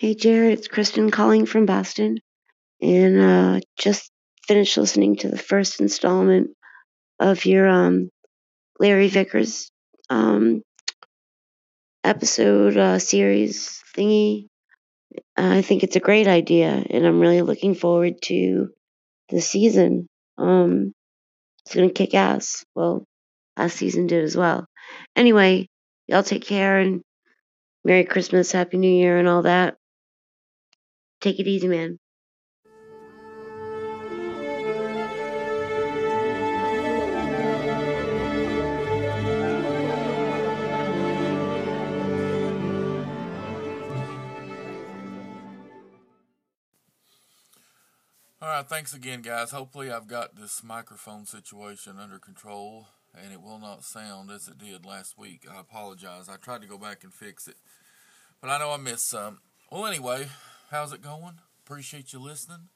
Hey, Jared, it's Kristen calling from Boston, and just finished listening to the first installment of your Larry Vickers episode series thingy. I think it's a great idea, and I'm really looking forward to the season. It's going to kick ass. Well, last season did as well. Anyway, y'all take care, and Merry Christmas, Happy New Year, and all that. Take it easy, man. All right, thanks again, guys. Hopefully I've got this microphone situation under control, and it will not sound as it did last week. I apologize. I tried to go back and fix it, but I know I missed some. Well, anyway, how's it going? Appreciate you listening.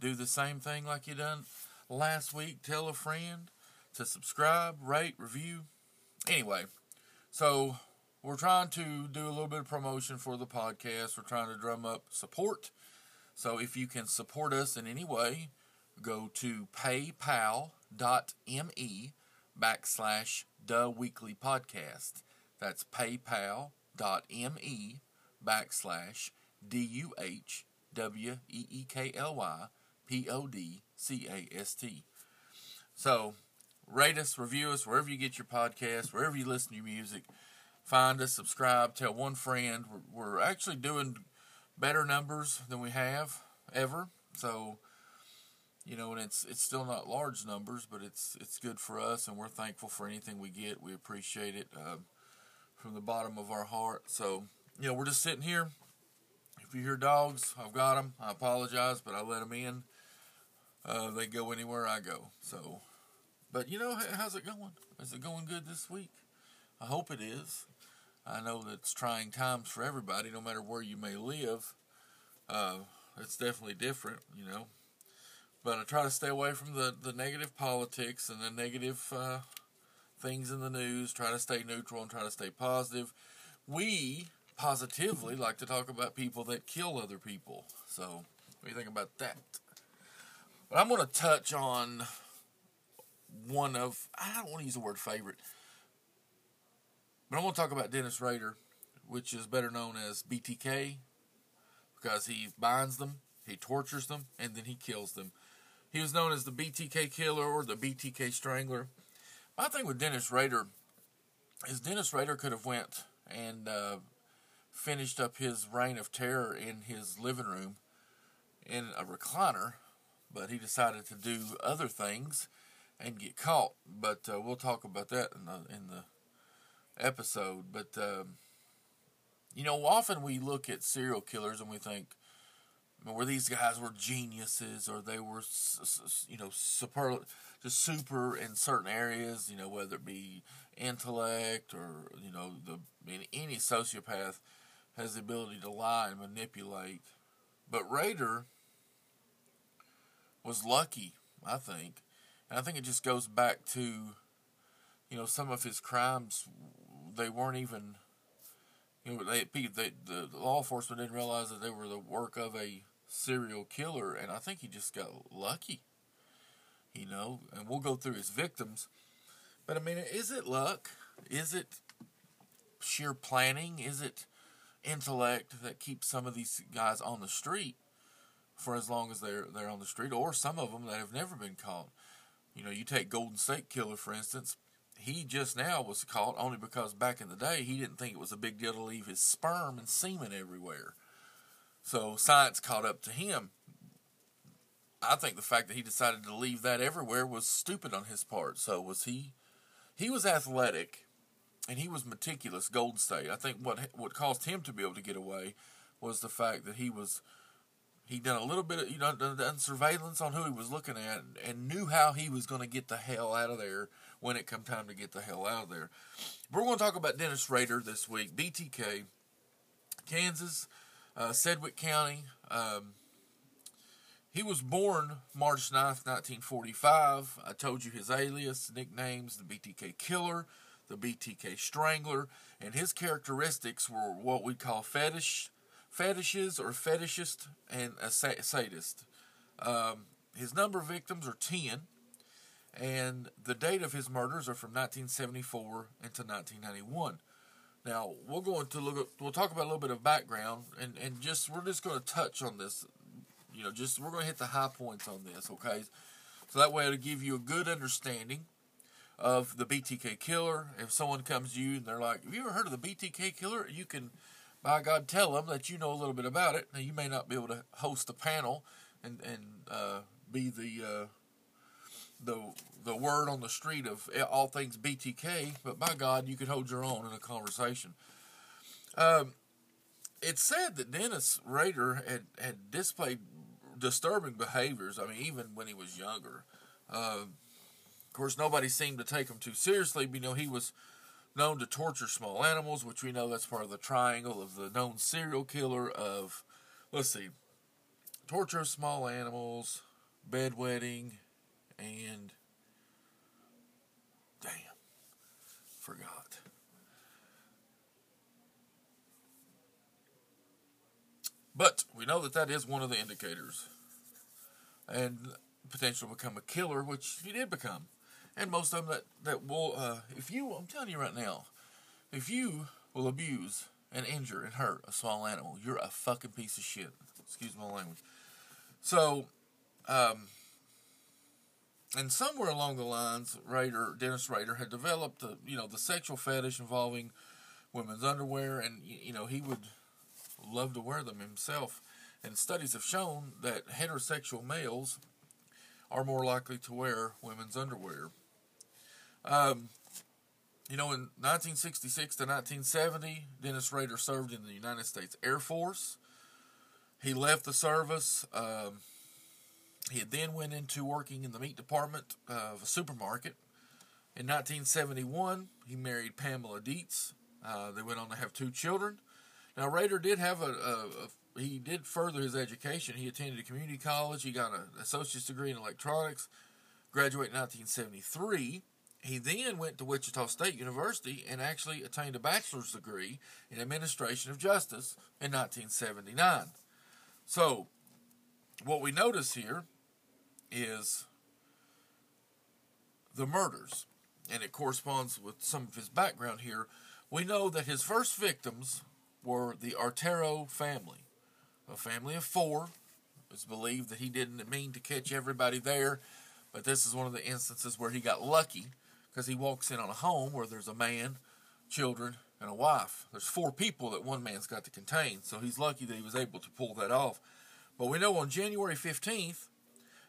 Do the same thing like you done last week. Tell a friend to subscribe, rate, review. Anyway, so we're trying to do a little bit of promotion for the podcast. We're trying to drum up support. So if you can support us in any way, go to paypal.me/theweeklypodcast. That's paypal.me/DUHWEEKLYPODCAST. So rate us, review us, wherever you get your podcast, wherever you listen to your music. Find us, subscribe, tell one friend. We're actually doing better numbers than we have ever. So, you know, and it's still not large numbers, but it's good for us, and we're thankful for anything we get. We appreciate it from the bottom of our heart. So, you know, we're just sitting here. If you hear dogs, I've got them. I apologize, but I let them in. They go anywhere I go. So, but you know, how's it going? Is it going good this week? I hope it is. I know that it's trying times for everybody, no matter where you may live. It's definitely different, you know. But I try to stay away from the negative politics and the negative things in the news. Try to stay neutral and try to stay positive. We positively like to talk about people that kill other people. So, what do you think about that? But I'm going to touch on one of, I don't want to use the word favorite, but I want to talk about Dennis Rader, which is better known as BTK, because he binds them, he tortures them, and then he kills them. He was known as the BTK Killer or the BTK Strangler. My thing with Dennis Rader is Dennis Rader could have went and finished up his reign of terror in his living room in a recliner, but he decided to do other things and get caught. But we'll talk about that in the episode. But you know, often we look at serial killers and we think, where these guys were geniuses, or they were, you know, super in certain areas, you know, whether it be intellect or, you know, any sociopath has the ability to lie and manipulate. But Rader was lucky, I think. And I think it just goes back to, you know, some of his crimes, they weren't even, you know, the law enforcement didn't realize that they were the work of a serial killer, and I think he just got lucky, you know. And we'll go through his victims, but I mean, is it luck? Is it sheer planning? Is it intellect that keeps some of these guys on the street for as long as they're on the street, or some of them that have never been caught? You know, you take Golden State Killer, for instance. He just now was caught only because back in the day he didn't think it was a big deal to leave his sperm and semen everywhere. So science caught up to him. I think the fact that he decided to leave that everywhere was stupid on his part. So was he was athletic and he was meticulous, Golden State. I think what caused him to be able to get away was the fact that he done a little bit of, you know, done surveillance on who he was looking at, and knew how he was going to get the hell out of there when it come time to get the hell out of there. We're going to talk about Dennis Rader this week. BTK, Kansas, Sedgwick County. He was born March 9th, 1945. I told you his alias, nicknames, the BTK Killer, the BTK Strangler, and his characteristics were what we call fetish, fetishes or fetishist, and a sadist. His number of victims are 10, and the date of his murders are from 1974 until 1991. Now we're going to look at, we'll talk about a little bit of background, and just we're just going to touch on this. You know, just we're going to hit the high points on this, okay? So that way it'll give you a good understanding of the BTK killer. If someone comes to you and they're like, "Have you ever heard of the BTK killer?" you can, by God, tell them that you know a little bit about it. Now you may not be able to host a panel and be the word on the street of all things BTK, but by God, you can hold your own in a conversation. It's said that Dennis Rader had displayed disturbing behaviors, I mean, even when he was younger. Of course, nobody seemed to take him too seriously. You know, he was known to torture small animals, which we know that's part of the triangle of the known serial killer of, let's see, torture of small animals, bedwetting, and, damn, forgot. But we know that that is one of the indicators. And potential to become a killer, which he did become. And most of them that will, if you, I'm telling you right now, if you will abuse and injure and hurt a small animal, you're a fucking piece of shit. Excuse my language. So, and somewhere along the lines, Dennis Rader had developed the sexual fetish involving women's underwear, and he would love to wear them himself. And studies have shown that heterosexual males are more likely to wear women's underwear. In 1966 to 1970, Dennis Rader served in the United States Air Force. He left the service. He then went into working in the meat department of a supermarket. In 1971, he married Pamela Dietz. They went on to have 2 children. Now, Rader did have he did further his education. He attended a community college. He got an associate's degree in electronics, graduated in 1973. He then went to Wichita State University and actually attained a bachelor's degree in administration of justice in 1979. So, what we notice here is the murders, and it corresponds with some of his background here. We know that his first victims were the Otero family, a family of 4. It's believed that he didn't mean to catch everybody there, but this is one of the instances where he got lucky, because he walks in on a home where there's a man, children, and a wife. There's 4 people that one man's got to contain, so he's lucky that he was able to pull that off. But we know on January 15th,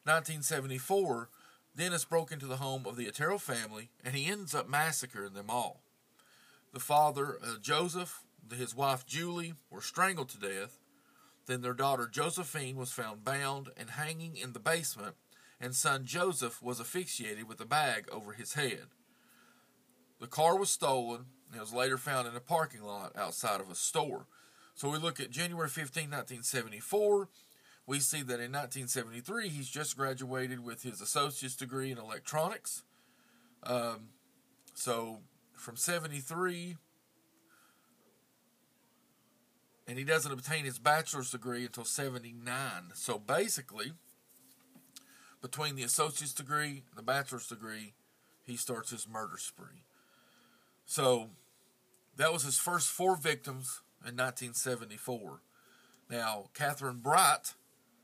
1974, Dennis broke into the home of the Otero family, and he ends up massacring them all. The father, Joseph, his wife, Julie, were strangled to death. Then their daughter, Josephine, was found bound and hanging in the basement, and son Joseph was asphyxiated with a bag over his head. The car was stolen, and it was later found in a parking lot outside of a store. So we look at January 15, 1974. We see that in 1973, he's just graduated with his associate's degree in electronics. So from 73, and he doesn't obtain his bachelor's degree until 79. So basically, between the associate's degree and the bachelor's degree, he starts his murder spree. So that was his first 4 victims in 1974. Now, Catherine Bright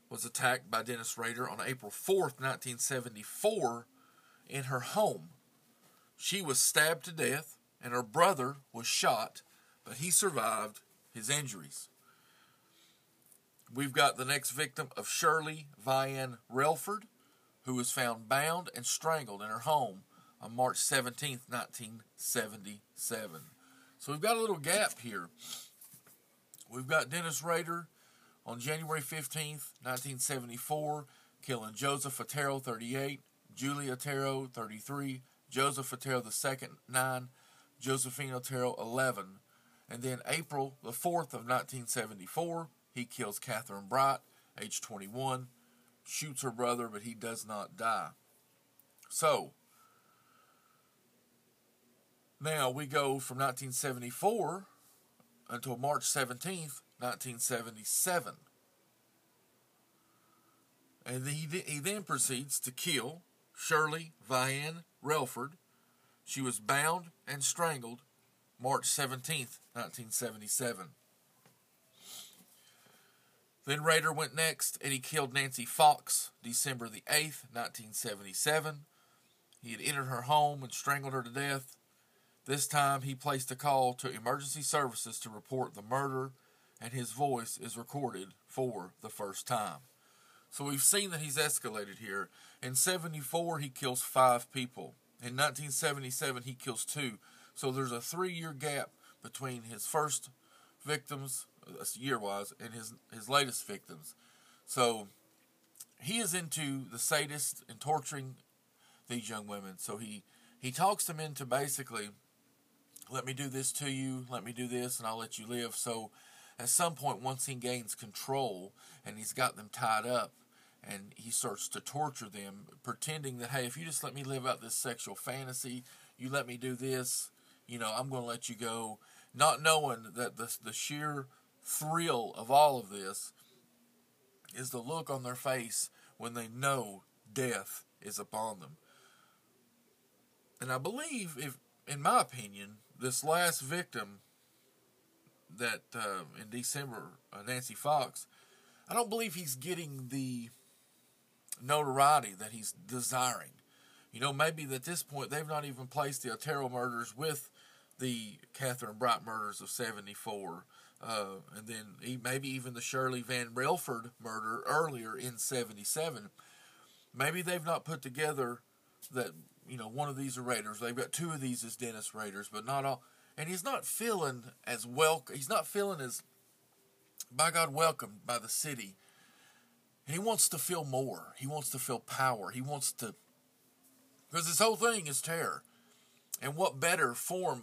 was attacked by Dennis Rader on April 4th, 1974, in her home. She was stabbed to death, and her brother was shot, but he survived his injuries. We've got the next victim of Shirley Vian Relford, who was found bound and strangled in her home on March 17th, 1977. So we've got a little gap here. We've got Dennis Rader on January 15th, 1974, killing Joseph Otero, 38, Julie Otero, 33, Joseph Otero II, 9, Josephine Otero, 11. And then April the 4th of 1974, he kills Catherine Bright, age 21, shoots her brother, but he does not die. So, now we go from 1974 until March 17th, 1977. And he then proceeds to kill Shirley Vian Relford. She was bound and strangled March 17th, 1977. Then Rader went next and he killed Nancy Fox December the 8th, 1977. He had entered her home and strangled her to death. This time he placed a call to emergency services to report the murder, and his voice is recorded for the first time. So we've seen that he's escalated here. In 1974, he kills 5 people. In 1977, he kills 2. So there's a 3-year gap between his first victims, year-wise, and his latest victims. So he is into the sadist and torturing these young women. So he talks them into basically, let me do this to you, let me do this, and I'll let you live. So at some point, once he gains control and he's got them tied up, and he starts to torture them, pretending that, hey, if you just let me live out this sexual fantasy, you let me do this, you know, I'm going to let you go. Not knowing that the sheer thrill of all of this is the look on their face when they know death is upon them. And I believe, in my opinion, this last victim that in December, Nancy Fox, I don't believe he's getting the notoriety that he's desiring. You know, maybe at this point they've not even placed the Otero murders with the Catherine Bright murders of 1974, and then maybe even the Shirley Vian Relford murder earlier in 1977. Maybe they've not put together that, you know, one of these are Raiders. They've got 2 of these as Dennis Raiders, but not all. And he's not feeling as welcome. He's not feeling as, by God, welcomed by the city. And he wants to feel more. He wants to feel power. He wants to, because this whole thing is terror. And what better form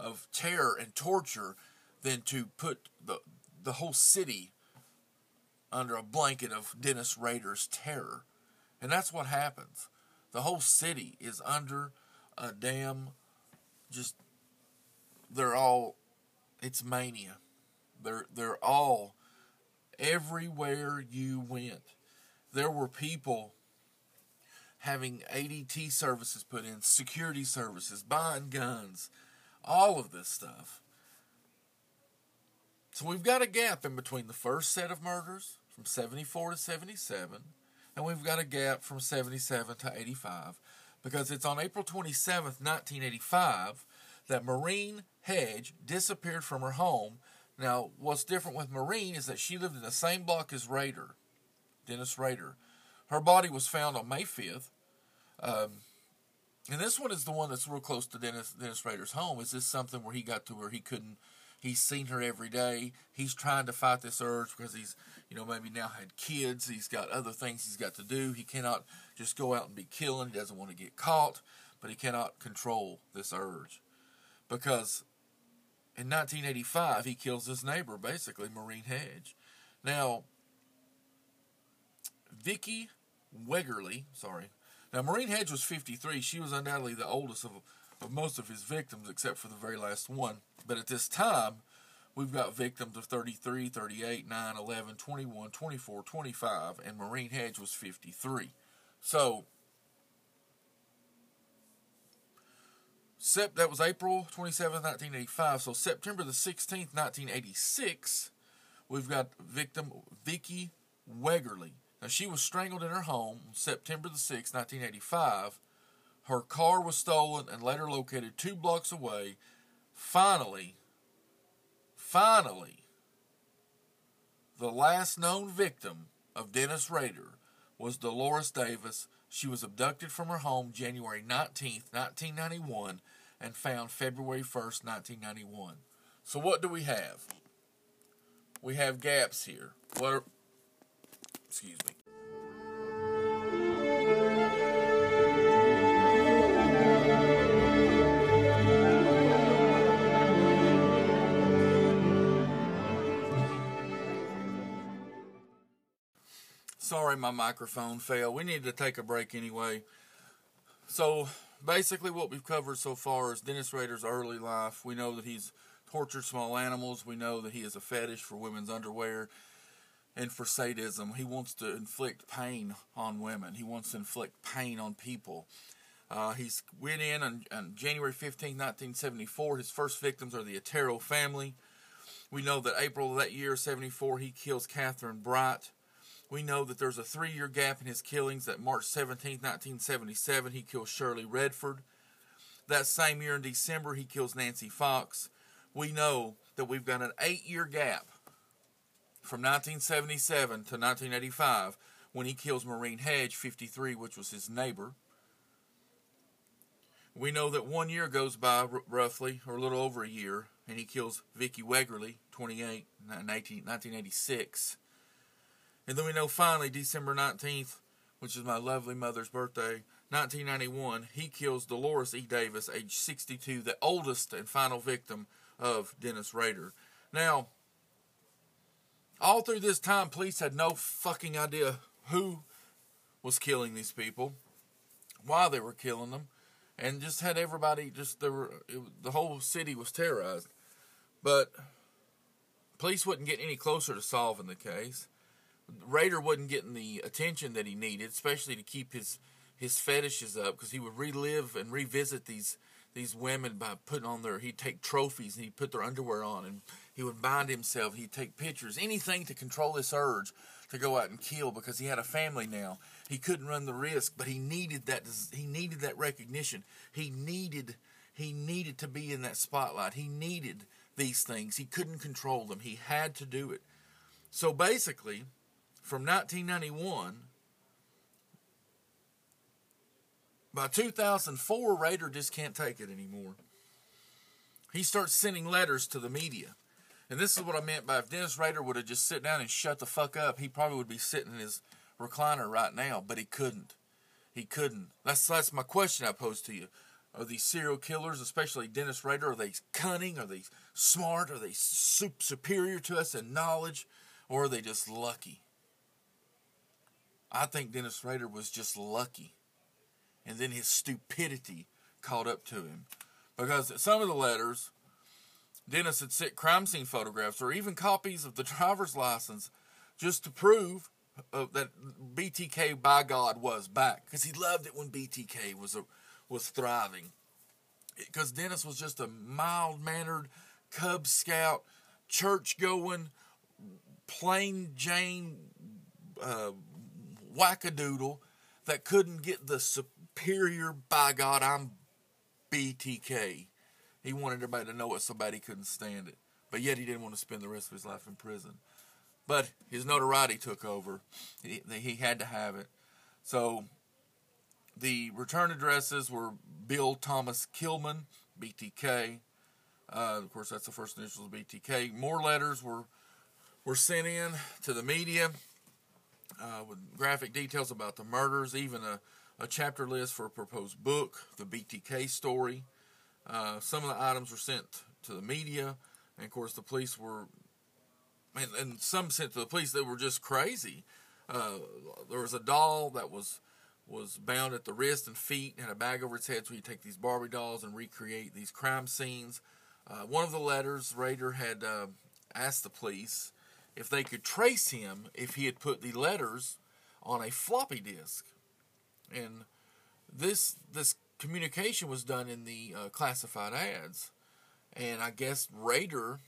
of terror and torture than to put the whole city under a blanket of Dennis Rader's terror. And that's what happens. The whole city is under a damn, just, they're all, it's mania. They're all, everywhere you went, there were people having ADT services put in, security services, buying guns, all of this stuff. So we've got a gap in between the first set of murders from 1974 to 1977, and we've got a gap from 1977 to 1985, because it's on April 27th, 1985, that Marine Hedge disappeared from her home. Now, what's different with Marine is that she lived in the same block as Rader, Dennis Rader. Her body was found on May 5th. And this one is the one that's real close to Dennis Rader's home. Is this something where he got to where he couldn't, he's seen her every day. He's trying to fight this urge because he's, you know, maybe now had kids. He's got other things he's got to do. He cannot just go out and be killing. He doesn't want to get caught, but he cannot control this urge. Because in 1985, he kills his neighbor, basically, Marine Hedge. Now, Vicki Wegerle, sorry. Now, Marine Hedge was 53. She was undoubtedly the oldest of most of his victims, except for the very last one. But at this time, we've got victims of 33, 38, 9, 11, 21, 24, 25, and Marine Hedge was 53. So, that was April 27, 1985. So, September the 16th, 1986, we've got victim Vicki Wegerle. Now, she was strangled in her home on September the 6th, 1985. Her car was stolen and later located 2 blocks away. Finally, the last known victim of Dennis Rader was Dolores Davis. She was abducted from her home January 19th, 1991, and found February 1st, 1991. So what do we have? We have gaps here. What are... Excuse me. Sorry, my microphone fell. We needed to take a break anyway. So, basically what we've covered so far is Dennis Rader's early life. We know that he's tortured small animals. We know that he has a fetish for women's underwear and for sadism. He wants to inflict pain on women. He wants to inflict pain on people. He went in on January 15, 1974. His first victims are the Otero family. We know that April of that year, 74, he kills Catherine Bright. We know that there's a 3-year gap in his killings. That March 17, 1977, he kills Shirley Redford. That same year in December, he kills Nancy Fox. We know that we've got an 8-year gap from 1977 to 1985 when he kills Marine Hedge, 53, which was his neighbor. We know that 1 year goes by, roughly, or a little over a year, and he kills Vicki Wegerle, 28, 1986. And then we know finally, December 19th, which is my lovely mother's birthday, 1991, he kills Dolores Davis, age 62, the oldest and final victim of Dennis Rader. Now, all through this time, police had no fucking idea who was killing these people, why they were killing them. And just had everybody, the whole city was terrorized. But police wouldn't get any closer to solving the case. Rader wasn't getting the attention that he needed, especially to keep his fetishes up, because he would relive and revisit these women by putting on their, he'd take trophies and he'd put their underwear on, and he would bind himself, he'd take pictures, anything to control this urge to go out and kill, because he had a family now. He couldn't run the risk, but he needed that recognition. He needed to be in that spotlight. He needed these things. He couldn't control them. He had to do it. So basically, from 1991, by 2004, Rader just can't take it anymore. He starts sending letters to the media. And this is what I meant by, if Dennis Rader would have just sit down and shut the fuck up, he probably would be sitting in his recliner right now, but he couldn't. He couldn't. That's my question I posed to you. Are these serial killers, especially Dennis Rader, are they cunning? Are they smart? Are they superior to us in knowledge? Or are they just lucky? I think Dennis Rader was just lucky. And then his stupidity caught up to him. Because some of the letters, Dennis had sent crime scene photographs or even copies of the driver's license just to prove that BTK, by God, was back. Because he loved it when BTK was thriving. Because Dennis was just a mild-mannered, Cub Scout, church-going, plain Jane wackadoodle that couldn't get the superior, by God, I'm BTK. He wanted everybody to know it so bad he couldn't stand it. But yet he didn't want to spend the rest of his life in prison. But his notoriety took over. He had to have it. So the return addresses were Bill Thomas Kilman, BTK. Of course, that's the first initials, BTK. More letters were sent in to the media with graphic details about the murders, even a chapter list for a proposed book, The BTK Story. Some of the items were sent to the media, and of course the police were, and some sent to the police that were just crazy. There was a doll that was bound at the wrist and feet, and had a bag over its head, so you take these Barbie dolls and recreate these crime scenes. One of the letters, Rader had asked the police if they could trace him if he had put the letters on a floppy disk, and this communication was done in the classified ads, and I guess Rader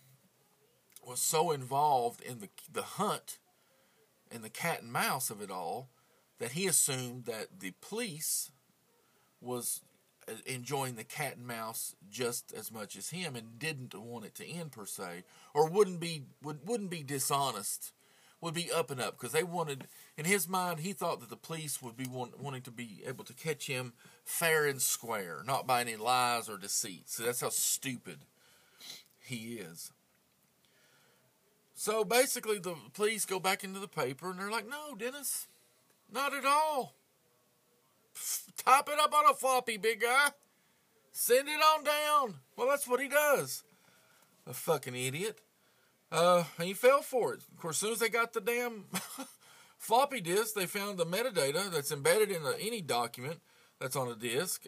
was so involved in the hunt and the cat and mouse of it all that he assumed that the police was enjoying the cat and mouse just as much as him and didn't want it to end per se, or wouldn't be dishonest, would be up and up, because they wanted, in his mind, he thought that the police would be wanting to be able to catch him fair and square, not by any lies or deceit. So that's how stupid he is. So basically, the police go back into the paper, and they're like, no, Dennis, not at all. Type it up on a floppy, big guy. Send it on down. Well, that's what he does. A fucking idiot. And he fell for it. Of course, as soon as they got the damn floppy disk, they found the metadata that's embedded in any document that's on a disk,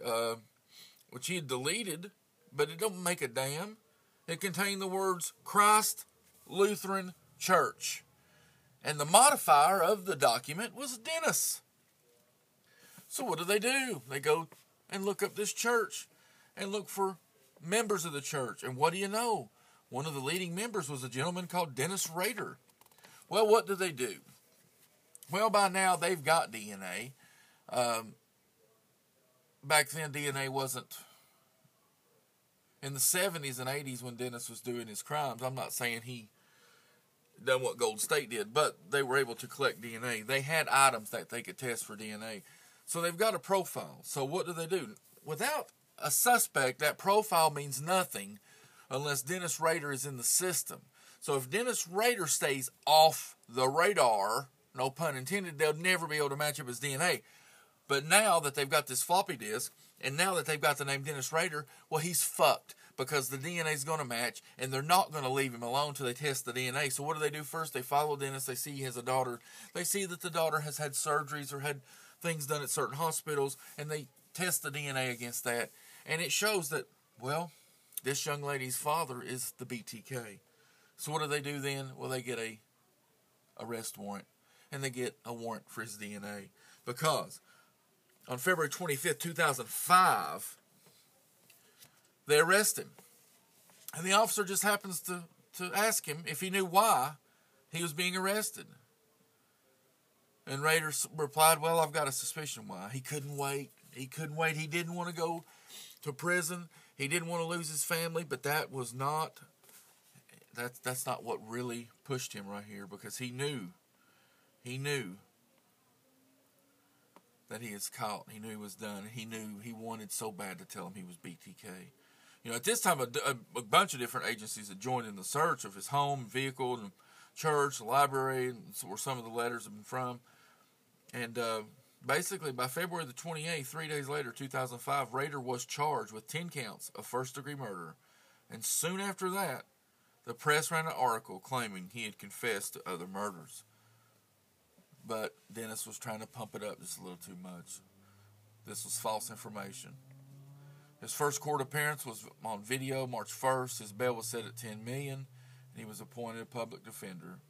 which he had deleted, but it don't make a damn. It contained the words Christ Lutheran Church. And the modifier of the document was Dennis. So what do? They go and look up this church and look for members of the church. And what do you know? One of the leading members was a gentleman called Dennis Rader. Well, what do they do? Well, by now they've got DNA. Back then, DNA wasn't... In the 70s and 80s when Dennis was doing his crimes, I'm not saying he done what Golden State did, but they were able to collect DNA. They had items that they could test for DNA. So they've got a profile. So what do they do? Without a suspect, that profile means nothing unless Dennis Rader is in the system. So if Dennis Rader stays off the radar, no pun intended, they'll never be able to match up his DNA. But now that they've got this floppy disk, and now that they've got the name Dennis Rader, well, he's fucked because the DNA's going to match, and they're not going to leave him alone until they test the DNA. So what do they do first? They follow Dennis. They see he has a daughter. They see that the daughter has had surgeries or had things done at certain hospitals, and they test the DNA against that. And it shows that, well, this young lady's father is the BTK. So what do they do then? Well, they get an arrest warrant, and they get a warrant for his DNA because... On February 25th, 2005, they arrest him. And the officer just happens to ask him if he knew why he was being arrested. And Rader replied, well, I've got a suspicion why. He couldn't wait. He couldn't wait. He didn't want to go to prison. He didn't want to lose his family, but that was not, that's not what really pushed him right here because he knew. That he is caught. He knew he was done. He knew he wanted so bad to tell him he was BTK. You know, at this time, a bunch of different agencies had joined in the search of his home, vehicle, and church, library, and where some of the letters have been from. And basically, by February the 28th, 3 days later, 2005, Rader was charged with 10 counts of first-degree murder. And soon after that, the press ran an article claiming he had confessed to other murders. But Dennis was trying to pump it up just a little too much. This was false information. His first court appearance was on video, March 1st. His bail was set at $10 million, and he was appointed a public defender.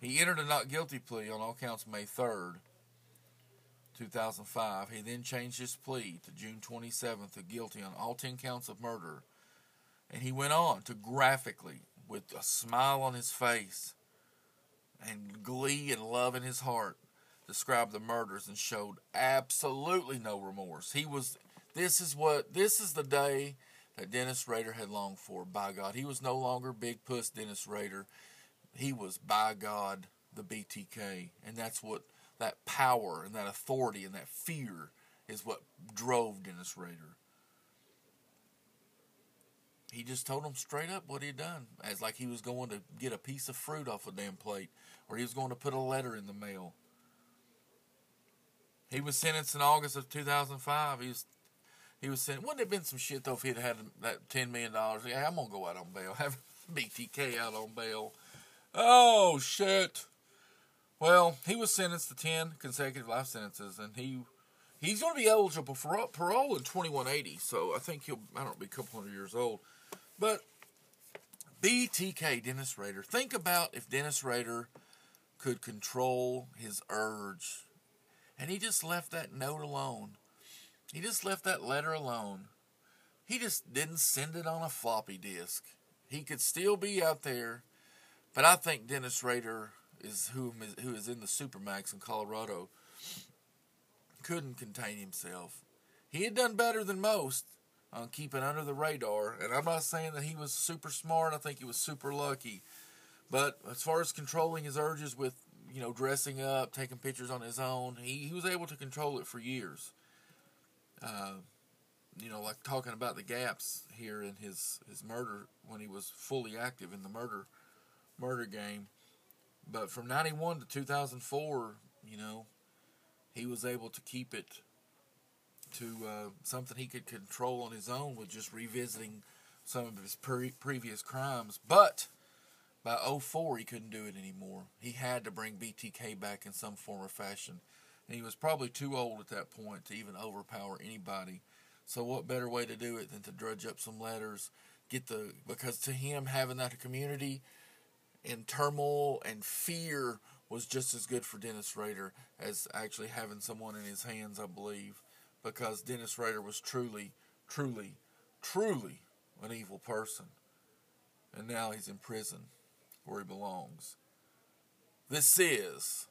He entered a not guilty plea on all counts May 3rd, 2005. He then changed his plea to June 27th to guilty on all 10 counts of murder. And he went on to graphically, with a smile on his face, and glee and love in his heart, described the murders and showed absolutely no remorse. This is the day that Dennis Rader had longed for. By God, he was no longer Big Puss Dennis Rader. He was, by God, the BTK. And that's what, that power and that authority and that fear is what drove Dennis Rader. He just told him straight up what he'd done, as like he was going to get a piece of fruit off a damn plate, or he was going to put a letter in the mail. He was sentenced in August of 2005. He was sentenced. Wouldn't it have been some shit though if he'd had that $10 million? Yeah, I'm gonna go out on bail. Have BTK out on bail. Oh shit. Well, he was sentenced to 10 consecutive life sentences, and he's gonna be eligible for parole in 2180. So I think he'll be a couple hundred years old. But BTK, Dennis Rader, think about if Dennis Rader could control his urge. And he just left that note alone. He just left that letter alone. He just didn't send it on a floppy disk. He could still be out there. But I think Dennis Rader, is who is in the Supermax in Colorado, couldn't contain himself. He had done better than most on keeping under the radar, and I'm not saying that he was super smart. I think he was super lucky, but as far as controlling his urges with, you know, dressing up, taking pictures on his own, he was able to control it for years. You know, like talking about the gaps here in his murder when he was fully active in the murder game, but from 91 to 2004, you know, he was able to keep it to something he could control on his own with just revisiting some of his previous crimes. But by 2004, he couldn't do it anymore. He had to bring BTK back in some form or fashion. And he was probably too old at that point to even overpower anybody. So what better way to do it than to drudge up some letters, because to him, having that community in turmoil and fear was just as good for Dennis Rader as actually having someone in his hands, I believe, because Dennis Rader was truly, truly, truly an evil person. And now he's in prison where he belongs. This is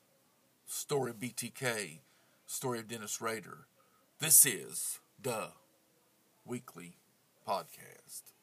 Story of BTK, Story of Dennis Rader. This is the Weekly Podcast.